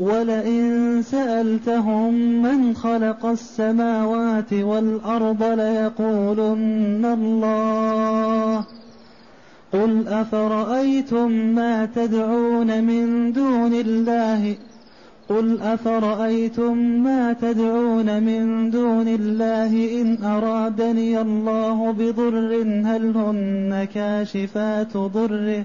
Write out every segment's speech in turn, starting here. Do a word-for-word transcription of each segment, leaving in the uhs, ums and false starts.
ولئن سألتهم من خلق السماوات والأرض ليقولن الله قل أفرأيتم ما تدعون من دون الله قل أفرأيتم ما تدعون من دون الله إن أرادني الله بضر هل هن كاشفات ضره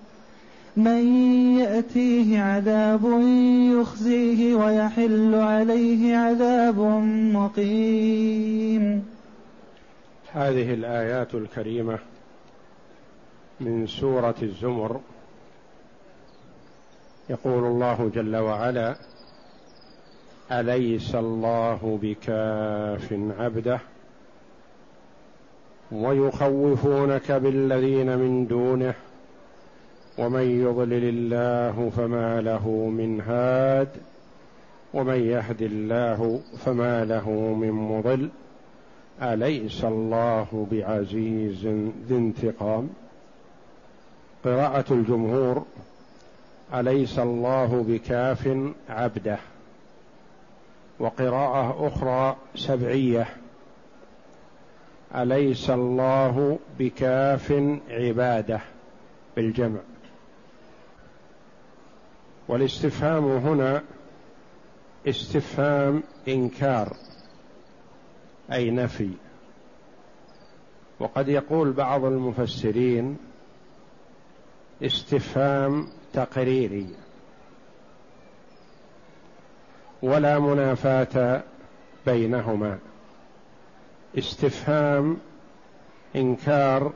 من يأتيه عذاب يخزيه ويحل عليه عذاب مقيم. هذه الآيات الكريمة من سورة الزمر. يقول الله جل وعلا: أليس الله بكاف عبده ويخوفونك بالذين من دونه ومن يضلل الله فما له من هاد ومن يهد الله فما له من مضل أليس الله بعزيز ذي انتقام. قراءة الجمهور: أليس الله بكاف عبده. وقراءة أخرى سبعية: أليس الله بكاف عباده بالجمع. والاستفهام هنا استفهام إنكار أي نفي. وقد يقول بعض المفسرين استفهام تقريري، ولا منافاة بينهما. استفهام إنكار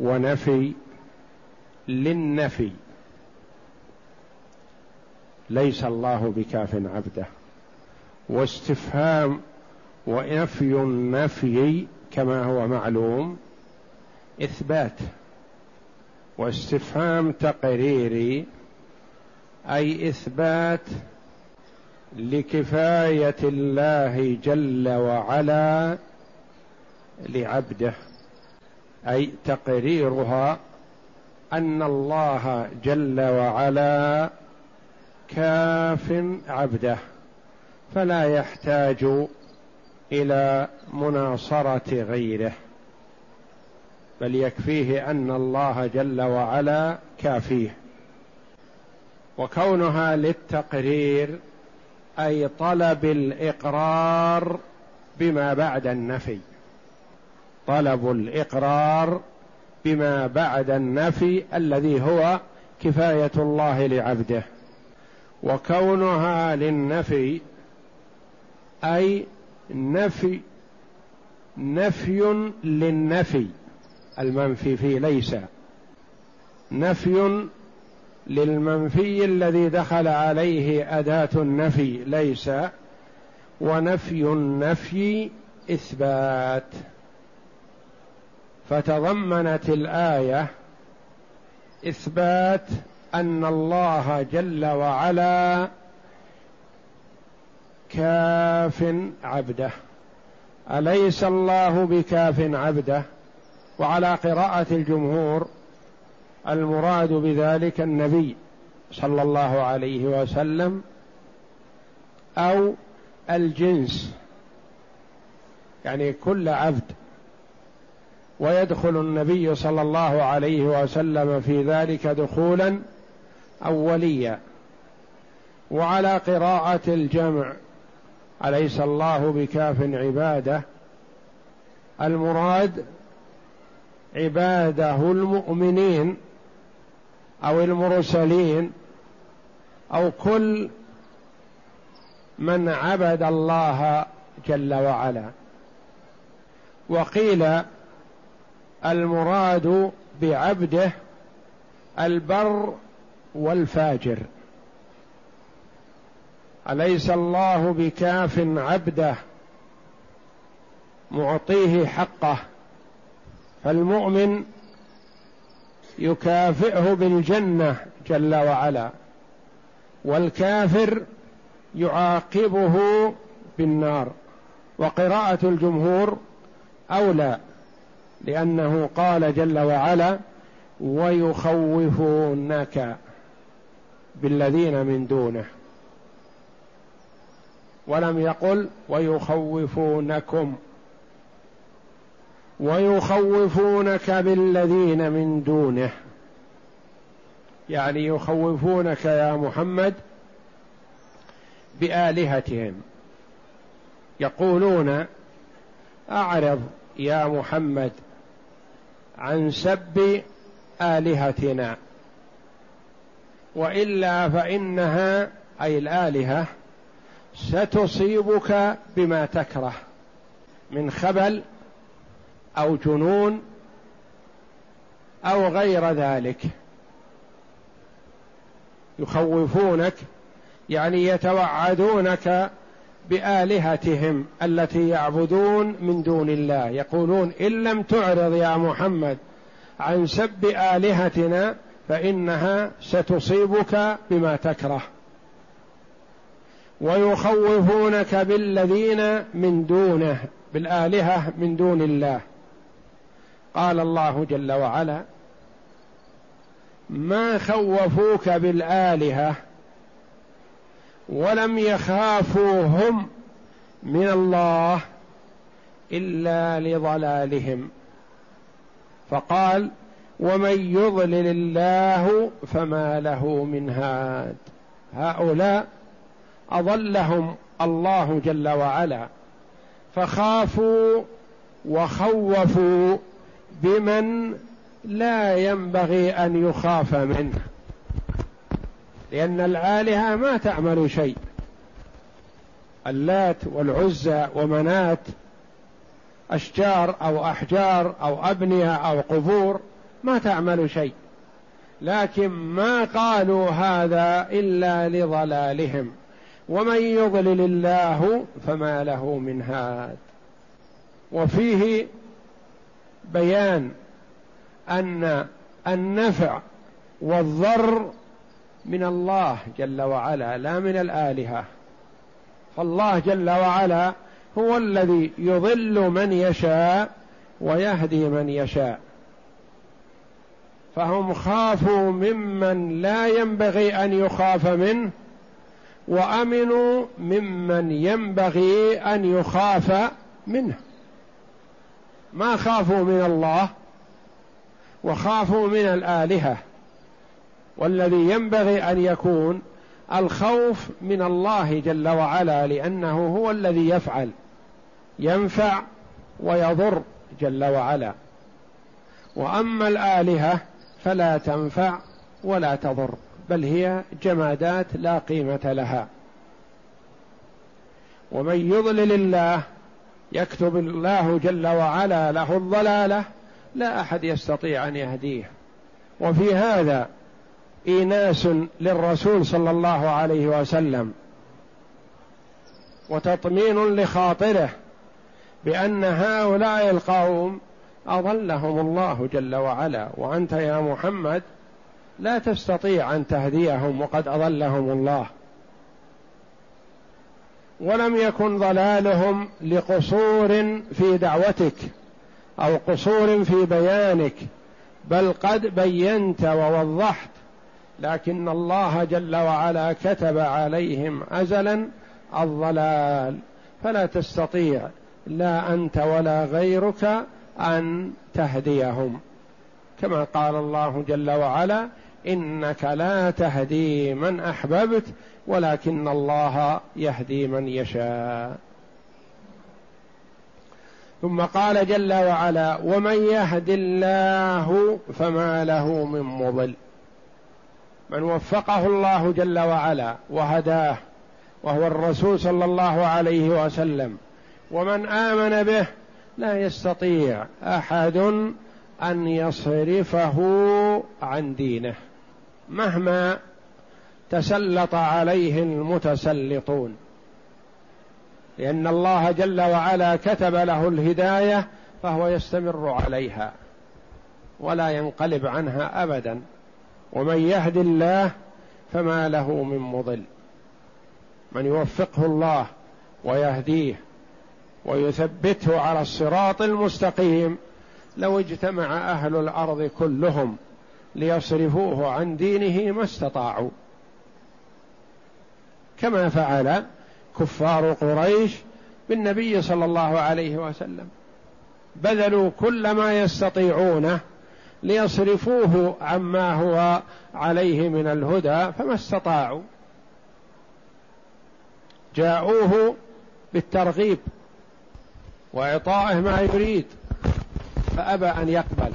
ونفي للنفي، ليس الله بكاف عبده. واستفهام ونفي النفي كما هو معلوم إثبات، واستفهام تقريري أي إثبات لكفاية الله جل وعلا لعبده، أي تقريرها أن الله جل وعلا كاف عبده، فلا يحتاج إلى مناصرة غيره، بل يكفيه أن الله جل وعلا كافيه. وكونها للتقرير أي طلب الإقرار بما بعد النفي، طلب الإقرار بما بعد النفي الذي هو كفاية الله لعبده. وكونها للنفي أي نفي نفي للنفي، المنفي فيه ليس، نفي للمنفي الذي دخل عليه أداة النفي ليس، ونفي النفي إثبات. فتضمنت الآية إثبات أن الله جل وعلا كاف عبده. أليس الله بكاف عبده. وعلى قراءة الجمهور المراد بذلك النبي صلى الله عليه وسلم أو الجنس، يعني كل عبد. ويدخل النبي صلى الله عليه وسلم في ذلك دخولا أوليا. وعلى قراءة الجمع أليس الله بكاف عباده، المراد عباده المؤمنين أو المرسلين أو كل من عبد الله جل وعلا. وقيل المراد بعبده البر والفاجر، أليس الله بكاف عبده معطيه حقه، فالمؤمن يكافئه بالجنة جل وعلا، والكافر يعاقبه بالنار. وقراءة الجمهور أولى، لأنه قال جل وعلا ويخوفونك بالذين من دونه، ولم يقل ويخوفونكم، ويخوفونك بالذين من دونه، يعني يخوفونك يا محمد بآلهتهم، يقولون أعرض يا محمد عن سب آلهتنا، وإلا فإنها أي الآلهة ستصيبك بما تكره من خبل أو جنون أو غير ذلك. يخوفونك يعني يتوعدونك بآلهتهم التي يعبدون من دون الله، يقولون إن لم تعرض يا محمد عن سب آلهتنا فإنها ستصيبك بما تكره. ويخوفونك بالذين من دونه، بالآلهة من دون الله. قال الله جل وعلا ما خوفوك بالآلهة ولم يخافوا هم من الله إلا لضلالهم، فقال ومن يضلل الله فما له من هاد. هؤلاء أضلهم الله جل وعلا فخافوا وخوفوا بمن لا ينبغي أن يخاف منه، لأن الآلهة ما تعمل شيء، اللات والعزى ومنات أشجار أو أحجار أو أبنية أو قبور ما تعمل شيء، لكن ما قالوا هذا إلا لضلالهم، ومن يضلل الله فما له من هاد. وفيه بيان أن النفع والضر من الله جل وعلا لا من الآلهة، فالله جل وعلا هو الذي يضل من يشاء ويهدي من يشاء، فهم خافوا ممن لا ينبغي أن يخاف منه، وأمنوا ممن ينبغي أن يخاف منه. ما خافوا من الله وخافوا من الآلهة، والذي ينبغي أن يكون الخوف من الله جل وعلا، لأنه هو الذي يفعل، ينفع ويضر جل وعلا، وأما الآلهة فلا تنفع ولا تضر، بل هي جمادات لا قيمة لها. ومن يضلل الله يكتب الله جل وعلا له الضلالة، لا أحد يستطيع أن يهديه. وفي هذا إيناس للرسول صلى الله عليه وسلم، وتطمين لخاطره بأن هؤلاء القوم أضلهم الله جل وعلا، وأنت يا محمد لا تستطيع أن تهديهم، وقد أضلهم الله. ولم يكن ضلالهم لقصور في دعوتك أو قصور في بيانك، بل قد بينت ووضحت، لكن الله جل وعلا كتب عليهم أزلا الضلال، فلا تستطيع لا أنت ولا غيرك أن تهديهم، كما قال الله جل وعلا: إنك لا تهدي من أحببت ولكن الله يهدي من يشاء. ثم قال جل وعلا: ومن يهد الله فما له من مضل. من وفقه الله جل وعلا وهداه وهو الرسول صلى الله عليه وسلم ومن آمن به لا يستطيع أحد أن يصرفه عن دينه مهما تسلط عليه المتسلطون، لأن الله جل وعلا كتب له الهداية فهو يستمر عليها ولا ينقلب عنها أبدا. ومن يهد الله فما له من مضل، من يوفقه الله ويهديه ويثبته على الصراط المستقيم، لو اجتمع أهل الأرض كلهم ليصرفوه عن دينه ما استطاعوا، كما فعل كفار قريش بالنبي صلى الله عليه وسلم، بذلوا كل ما يستطيعونه ليصرفوه عما هو عليه من الهدى فما استطاعوا، جاءوه بالترغيب وإعطائه ما يريد فأبى أن يقبل،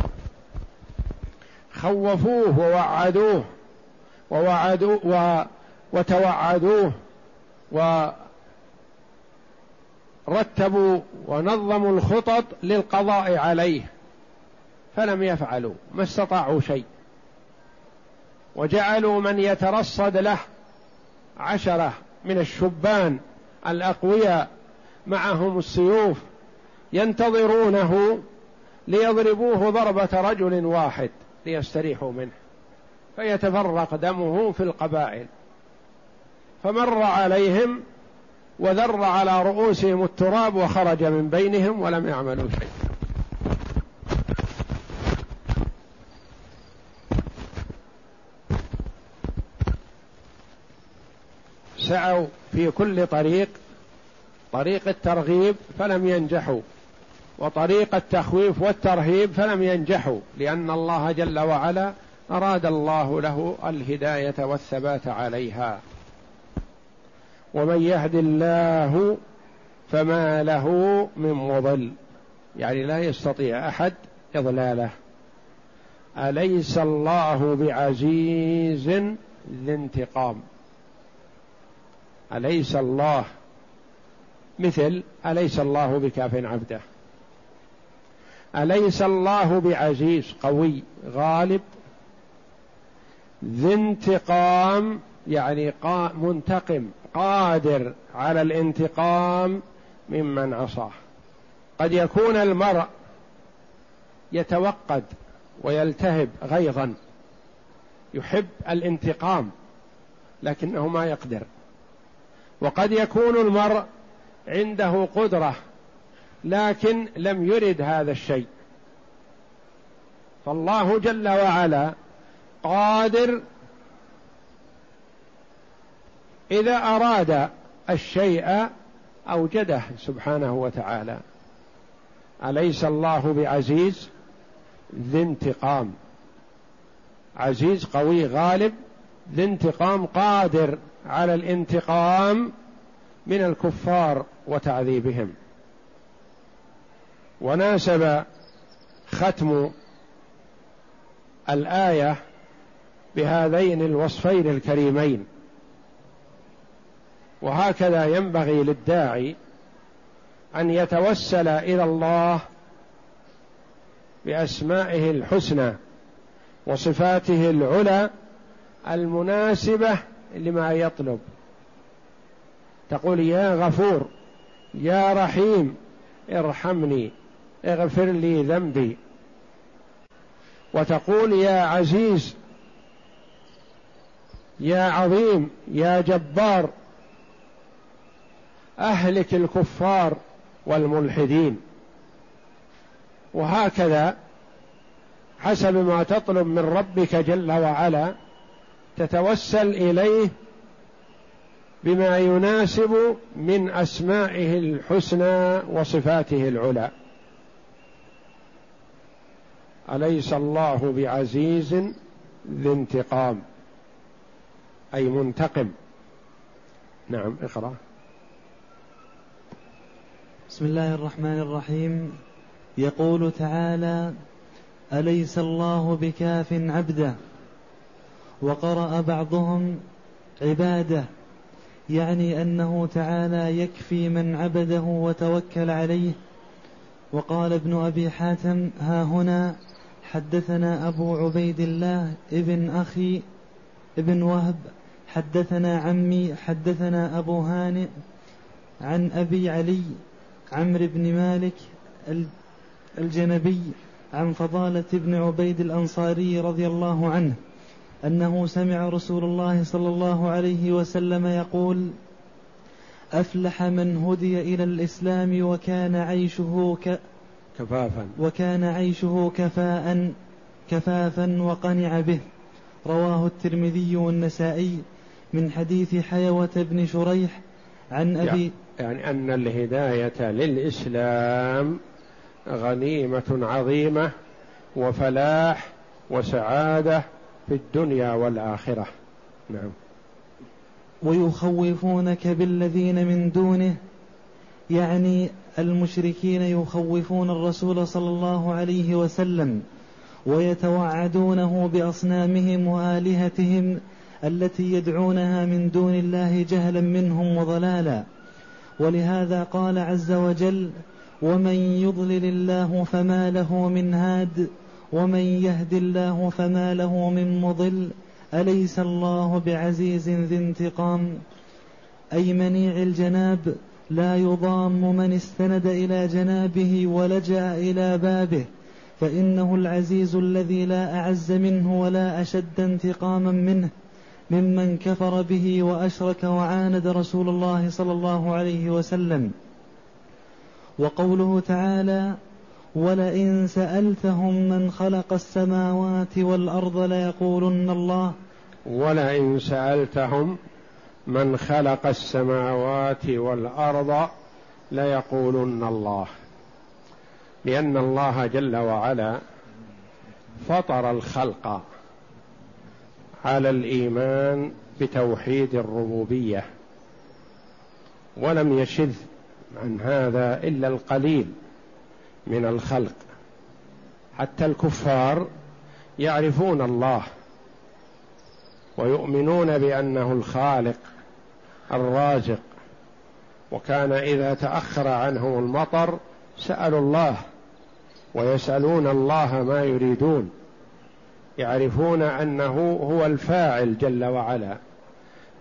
خوفوه ووعدوه ووعدوا وتوعدوه ورتبوا ونظموا الخطط للقضاء عليه فلم يفعلوا، ما استطاعوا شيء، وجعلوا من يترصد له عشرة من الشبان الأقوياء معهم السيوف ينتظرونه ليضربوه ضربة رجل واحد ليستريحوا منه فيتفرق دمه في القبائل. فمر عليهم وذر على رؤوسهم التراب وخرج من بينهم ولم يعملوا شيء. سعوا في كل طريق، طريق الترغيب فلم ينجحوا، وطريق التخويف والترهيب فلم ينجحوا، لأن الله جل وعلا أراد الله له الهداية والثبات عليها. ومن يهد الله فما له من مضل، يعني لا يستطيع أحد إضلاله. أليس الله بعزيز ذي انتقام؟ أليس الله مثل أليس الله بكاف عبده. أليس الله بعزيز قوي غالب، ذي انتقام يعني منتقم، قادر على الانتقام ممن عصاه. قد يكون المرء يتوقد ويلتهب غيظا، يحب الانتقام لكنه ما يقدر، وقد يكون المرء عنده قدرة لكن لم يرد هذا الشيء، فالله جل وعلا قادر إذا أراد الشيء أوجده سبحانه وتعالى. أليس الله بعزيز ذي انتقام، عزيز قوي غالب ذي انتقام قادر على الانتقام من الكفار وتعذيبهم. وناسب ختم الآية بهذين الوصفين الكريمين، وهكذا ينبغي للداعي أن يتوسل إلى الله بأسمائه الحسنى وصفاته العلى المناسبة لما يطلب. تقول: يا غفور يا رحيم ارحمني اغفر لي ذنبي. وتقول: يا عزيز يا عظيم يا جبار أهلك الكفار والملحدين. وهكذا حسب ما تطلب من ربك جل وعلا تتوسل إليه بما يناسب من أسمائه الحسنى وصفاته العلى. أليس الله بعزيز ذي انتقام، أي منتقم. نعم، اقرأ. بسم الله الرحمن الرحيم. يقول تعالى: أليس الله بكاف عبده، وقرأ بعضهم عباده، يعني أنه تعالى يكفي من عبده وتوكل عليه. وقال ابن أبي حاتم: ها هنا حدثنا أبو عبيد الله ابن أخي ابن وهب حدثنا عمي حدثنا أبو هانئ عن أبي علي عمرو بن مالك الجنبي عن فضالة بن عبيد الأنصاري رضي الله عنه أنه سمع رسول الله صلى الله عليه وسلم يقول: أفلح من هدي إلى الإسلام وكان عيشه ك... كفافا وكان عيشه كفاء كفافا وقنع به. رواه الترمذي والنسائي من حديث حيوة بن شريح عن أبي، يعني أن الهداية للإسلام غنيمة عظيمة وفلاح وسعادة في الدنيا والآخرة. نعم. ويخوفونك بالذين من دونه، يعني المشركين يخوفون الرسول صلى الله عليه وسلم ويتوعدونه بأصنامهم وآلهتهم التي يدعونها من دون الله جهلا منهم وضلالا. ولهذا قال عز وجل: ومن يضلل الله فما له من هاد، ومن يهد الله فما له من مضل، أليس الله بعزيز ذي انتقام. أي منيع الجناب، لا يضام من استند إلى جنابه ولجأ إلى بابه، فإنه العزيز الذي لا أعز منه ولا أشد انتقاما منه ممن كفر به وأشرك وعاند رسول الله صلى الله عليه وسلم. وقوله تعالى: ولئن سألتهم من خلق السماوات والأرض ليقولن الله. ولئن سألتهم من خلق السماوات والأرض ليقولن الله، لأن الله جل وعلا فطر الخلق على الإيمان بتوحيد الربوبية، ولم يشذ عن هذا إلا القليل من الخلق. حتى الكفار يعرفون الله ويؤمنون بأنه الخالق الرازق، وكان إذا تأخر عنهم المطر سألوا الله ويسألون الله ما يريدون، يعرفون أنه هو الفاعل جل وعلا،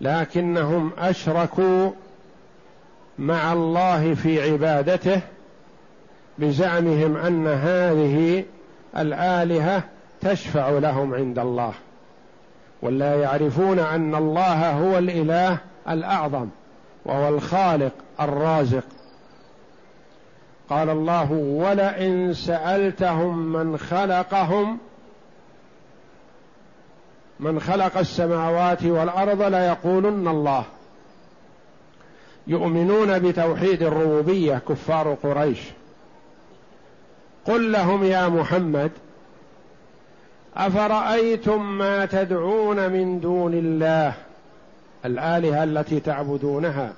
لكنهم أشركوا مع الله في عبادته بزعمهم أن هذه الآلهة تشفع لهم عند الله، ولا يعرفون أن الله هو الإله الأعظم وهو الخالق الرازق. قال الله: ولئن سألتهم من خلقهم من خلق السماوات والأرض ليقولن الله. يؤمنون بتوحيد الربوبية كفار قريش. قل لهم يا محمد: أفرأيتم ما تدعون من دون الله، الآلهة التي تعبدونها،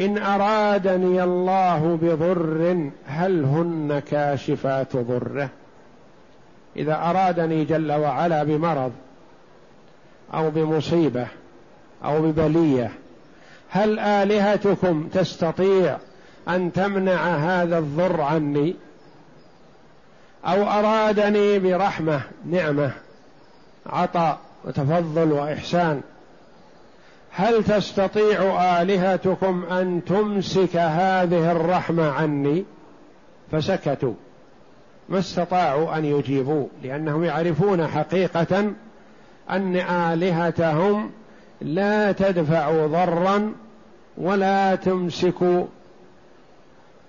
إن أرادني الله بضر هل هن كاشفات ضره. إذا أرادني جل وعلا بمرض أو بمصيبة أو ببلية، هل آلهتكم تستطيع أن تمنع هذا الضر عني؟ أو أرادني برحمة، نعمة، عطاء وتفضل وإحسان، هل تستطيع آلهتكم أن تمسك هذه الرحمة عني؟ فسكتوا، ما استطاعوا أن يجيبوا، لأنهم يعرفون حقيقة أن آلهتهم لا تدفع ضرا ولا تمسك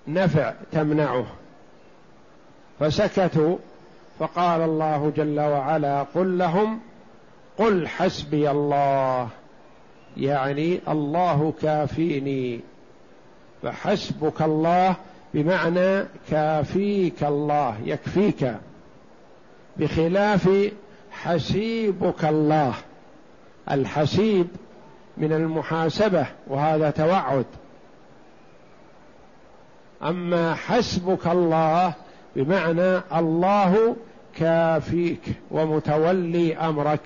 نفع تمنعه. فسكتوا، فقال الله جل وعلا: قل لهم قل حسبي الله يعني الله كافيني. فحسبك الله بمعنى كافيك الله، يكفيك، بخلاف حسيبك الله. الحسيب من المحاسبة وهذا توعد، أما حسبك الله بمعنى الله كافيك ومتولي أمرك.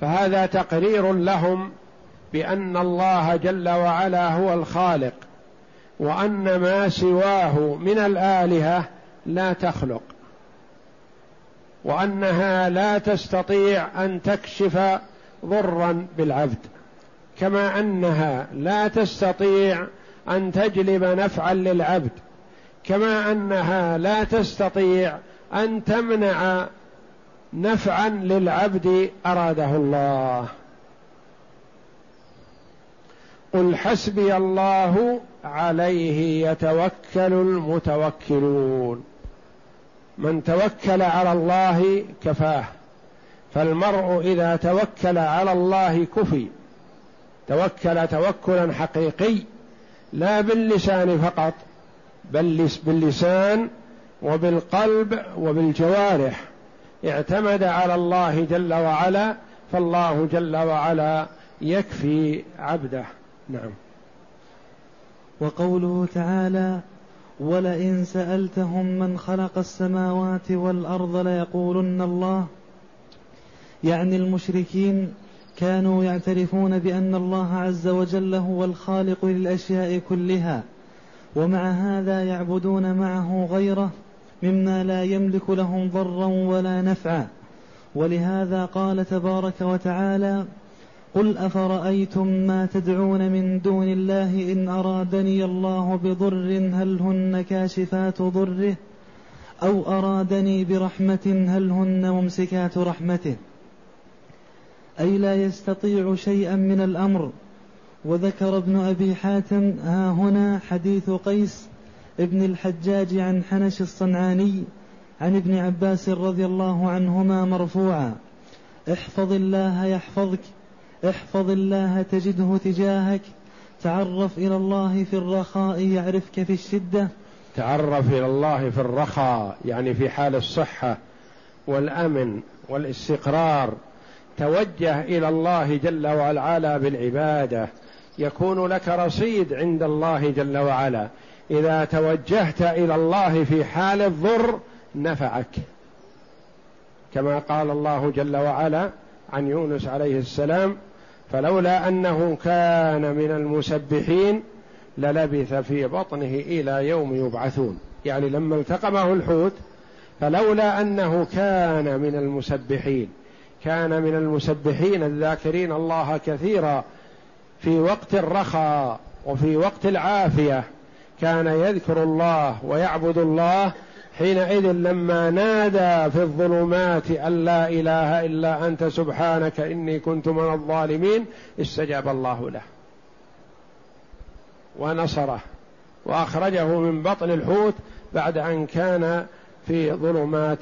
فهذا تقرير لهم بأن الله جل وعلا هو الخالق، وأن ما سواه من الآلهة لا تخلق، وأنها لا تستطيع أن تكشف ضرا بالعبد، كما أنها لا تستطيع أن تجلب نفعا للعبد، كما أنها لا تستطيع أن تمنع نفعا للعبد أراده الله. قل حسبي الله عليه يتوكل المتوكلون. من توكل على الله كفاه، فالمرء إذا توكل على الله كفي، توكل توكلا حقيقي لا باللسان فقط، بل باللسان وبالقلب وبالجوارح، اعتمد على الله جل وعلا، فالله جل وعلا يكفي عبده. نعم. وقوله تعالى ولئن سألتهم من خلق السماوات والأرض ليقولن الله، يعني المشركين كانوا يعترفون بأن الله عز وجل هو الخالق للأشياء كلها، ومع هذا يعبدون معه غيره مما لا يملك لهم ضرا ولا نفعا. ولهذا قال تبارك وتعالى قل أفرأيتم ما تدعون من دون الله إن أرادني الله بضر هل هن كاشفات ضره أو أرادني برحمة هل هن ممسكات رحمته، أي لا يستطيع شيئا من الأمر. وذكر ابن أبي حاتم ها هنا حديث قيس ابن الحجاج عن حنش الصنعاني عن ابن عباس رضي الله عنهما مرفوعا احفظ الله يحفظك، احفظ الله تجده تجاهك، تعرف إلى الله في الرخاء يعرفك في الشدة. تعرف إلى الله في الرخاء يعني في حال الصحة والأمن والاستقرار، توجه إلى الله جل وعلا بالعبادة، يكون لك رصيد عند الله جل وعلا. إذا توجهت إلى الله في حال الضر نفعك، كما قال الله جل وعلا عن يونس عليه السلام فلولا أنه كان من المسبحين للبث في بطنه إلى يوم يبعثون، يعني لما التقمه الحوت فلولا أنه كان من المسبحين، كان من المسبحين الذاكرين الله كثيرا في وقت الرخاء وفي وقت العافية، كان يذكر الله ويعبد الله. حينئذ لما نادى في الظلمات أن لا إله إلا أنت سبحانك إني كنت من الظالمين استجاب الله له ونصره وأخرجه من بطن الحوت بعد أن كان في ظلمات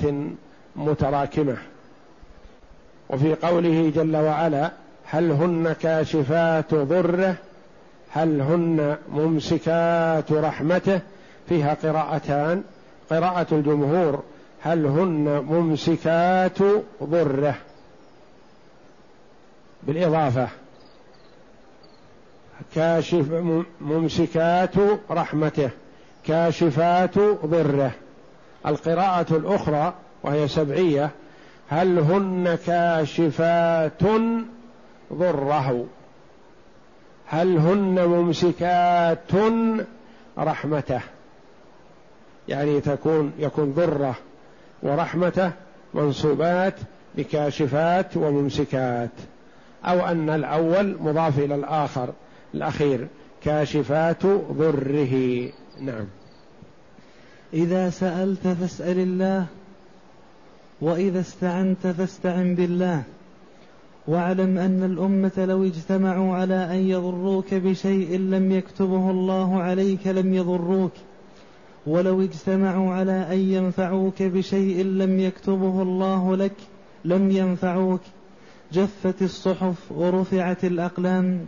متراكمة. وفي قوله جل وعلا هل هن كاشفات ضره هل هن ممسكات رحمته، فيها قراءتان، قراءة الجمهور هل هن ممسكات ضره بالإضافة، كاشف ممسكات رحمته، كاشفات ضره. القراءة الأخرى وهي سبعية هل هن كاشفات ضره هل هن ممسكات رحمته، يعني تكون يكون ضره ورحمته منصوبات بكاشفات وممسكات، أو أن الأول مضاف إلى الآخر الأخير كاشفات ضره. نعم. إذا سألت فاسأل الله، وإذا استعنت فاستعن بالله، واعلم أن الأمة لو اجتمعوا على أن يضروك بشيء لم يكتبه الله عليك لم يضروك، ولو اجتمعوا على أن ينفعوك بشيء لم يكتبه الله لك لم ينفعوك، جفت الصحف ورفعت الأقلام.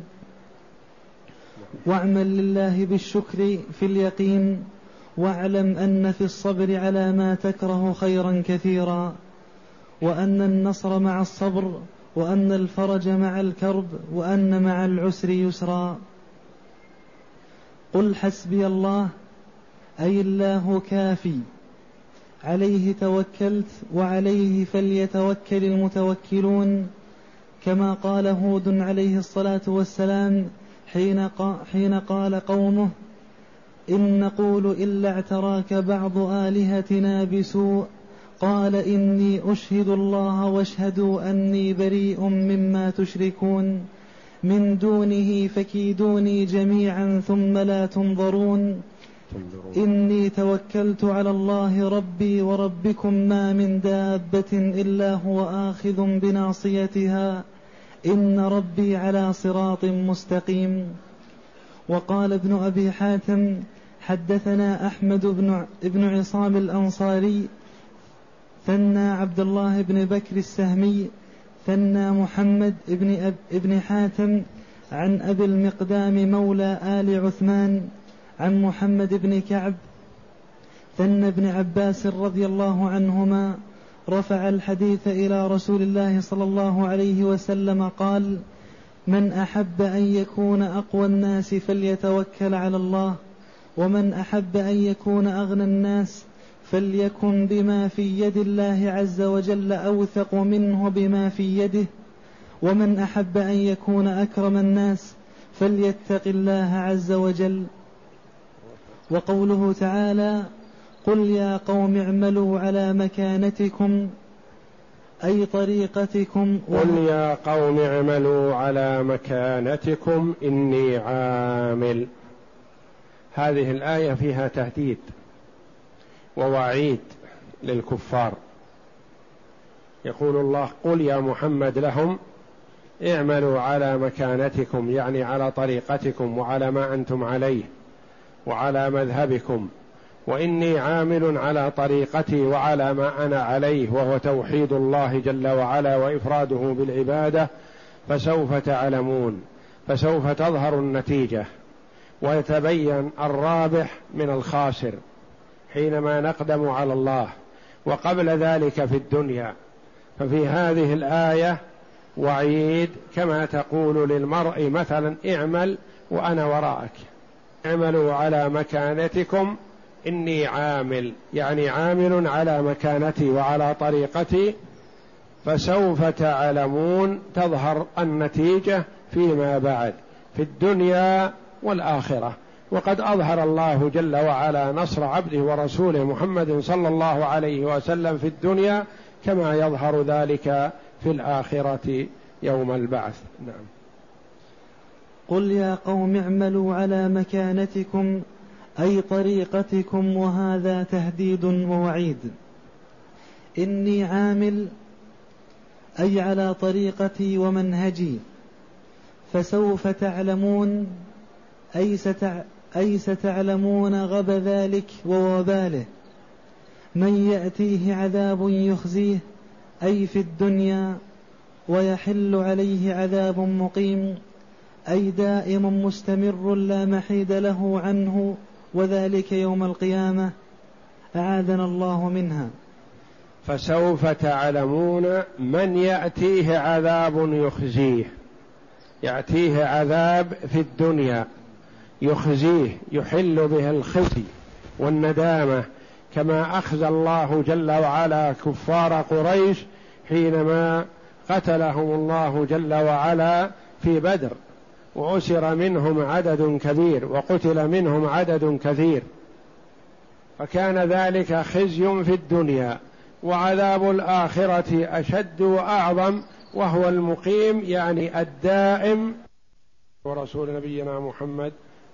واعمل لله بالشكر في اليقين، واعلم أن في الصبر على ما تكره خيرا كثيرا، وأن النصر مع الصبر، وأن الفرج مع الكرب، وأن مع العسر يسرا. قل حسبي الله، أي الله كافي، عليه توكلت وعليه فليتوكل المتوكلون، كما قال هود عليه الصلاة والسلام حين قال قومه إن نقول إلا اعتراك بعض آلهتنا بسوء، قال إني أشهد الله واشهدوا أني بريء مما تشركون من دونه فكيدوني جميعا ثم لا تنظرون، إني توكلت على الله ربي وربكم ما من دابة إلا هو آخذ بناصيتها، إن ربي على صراط مستقيم. وقال ابن أبي حاتم حدثنا أحمد بن عصام الأنصاري ثنى عبد الله بن بكر السهمي ثنى محمد بن ابن حاتم عن أبي المقدام مولى آل عثمان عن محمد بن كعب ثنى ابن عباس رضي الله عنهما رفع الحديث إلى رسول الله صلى الله عليه وسلم قال من أحب أن يكون أقوى الناس فليتوكل على الله، ومن أحب أن يكون أغنى الناس فليكن بما في يد الله عز وجل أوثق منه بما في يده، ومن أحب أن يكون أكرم الناس فليتق الله عز وجل. وقوله تعالى قل يا قوم اعملوا على مكانتكم أي طريقتكم قل يا قوم اعملوا على مكانتكم إني عامل. هذه الآية فيها تهديد ووعيد للكفار. يقول الله قل يا محمد لهم اعملوا على مكانتكم، يعني على طريقتكم وعلى ما أنتم عليه وعلى مذهبكم، وإني عامل على طريقتي وعلى ما أنا عليه وهو توحيد الله جل وعلا وإفراده بالعبادة، فسوف تعلمون، فسوف تظهر النتيجة ويتبين الرابح من الخاسر حينما نقدم على الله وقبل ذلك في الدنيا. ففي هذه الآية وعيد، كما تقول للمرء مثلا اعمل وأنا وراءك، اعملوا على مكانتكم إني عامل، يعني عامل على مكانتي وعلى طريقتي فسوف تعلمون، تظهر النتيجة فيما بعد في الدنيا والآخرة. وقد أظهر الله جل وعلا نصر عبده ورسوله محمد صلى الله عليه وسلم في الدنيا، كما يظهر ذلك في الآخرة يوم البعث. نعم. قل يا قوم اعملوا على مكانتكم أي طريقتكم، وهذا تهديد ووعيد. إني عامل أي على طريقتي ومنهجي، فسوف تعلمون أي, ستع... أي ستعلمون غب ذلك ووباله، من يأتيه عذاب يخزيه أي في الدنيا، ويحل عليه عذاب مقيم أي دائم مستمر لا محيد له عنه، وذلك يوم القيامة، أعاذنا الله منها. فسوف تعلمون من يأتيه عذاب يخزيه، يأتيه عذاب في الدنيا يخزيه، يحل به الخزي والندامة، كما أخزى الله جل وعلا كفار قريش حينما قتلهم الله جل وعلا في بدر، وأسر منهم عدد كبير وقتل منهم عدد كثير، فكان ذلك خزي في الدنيا، وعذاب الآخرة أشد وأعظم، وهو المقيم يعني الدائم. ورسول نبينا محمد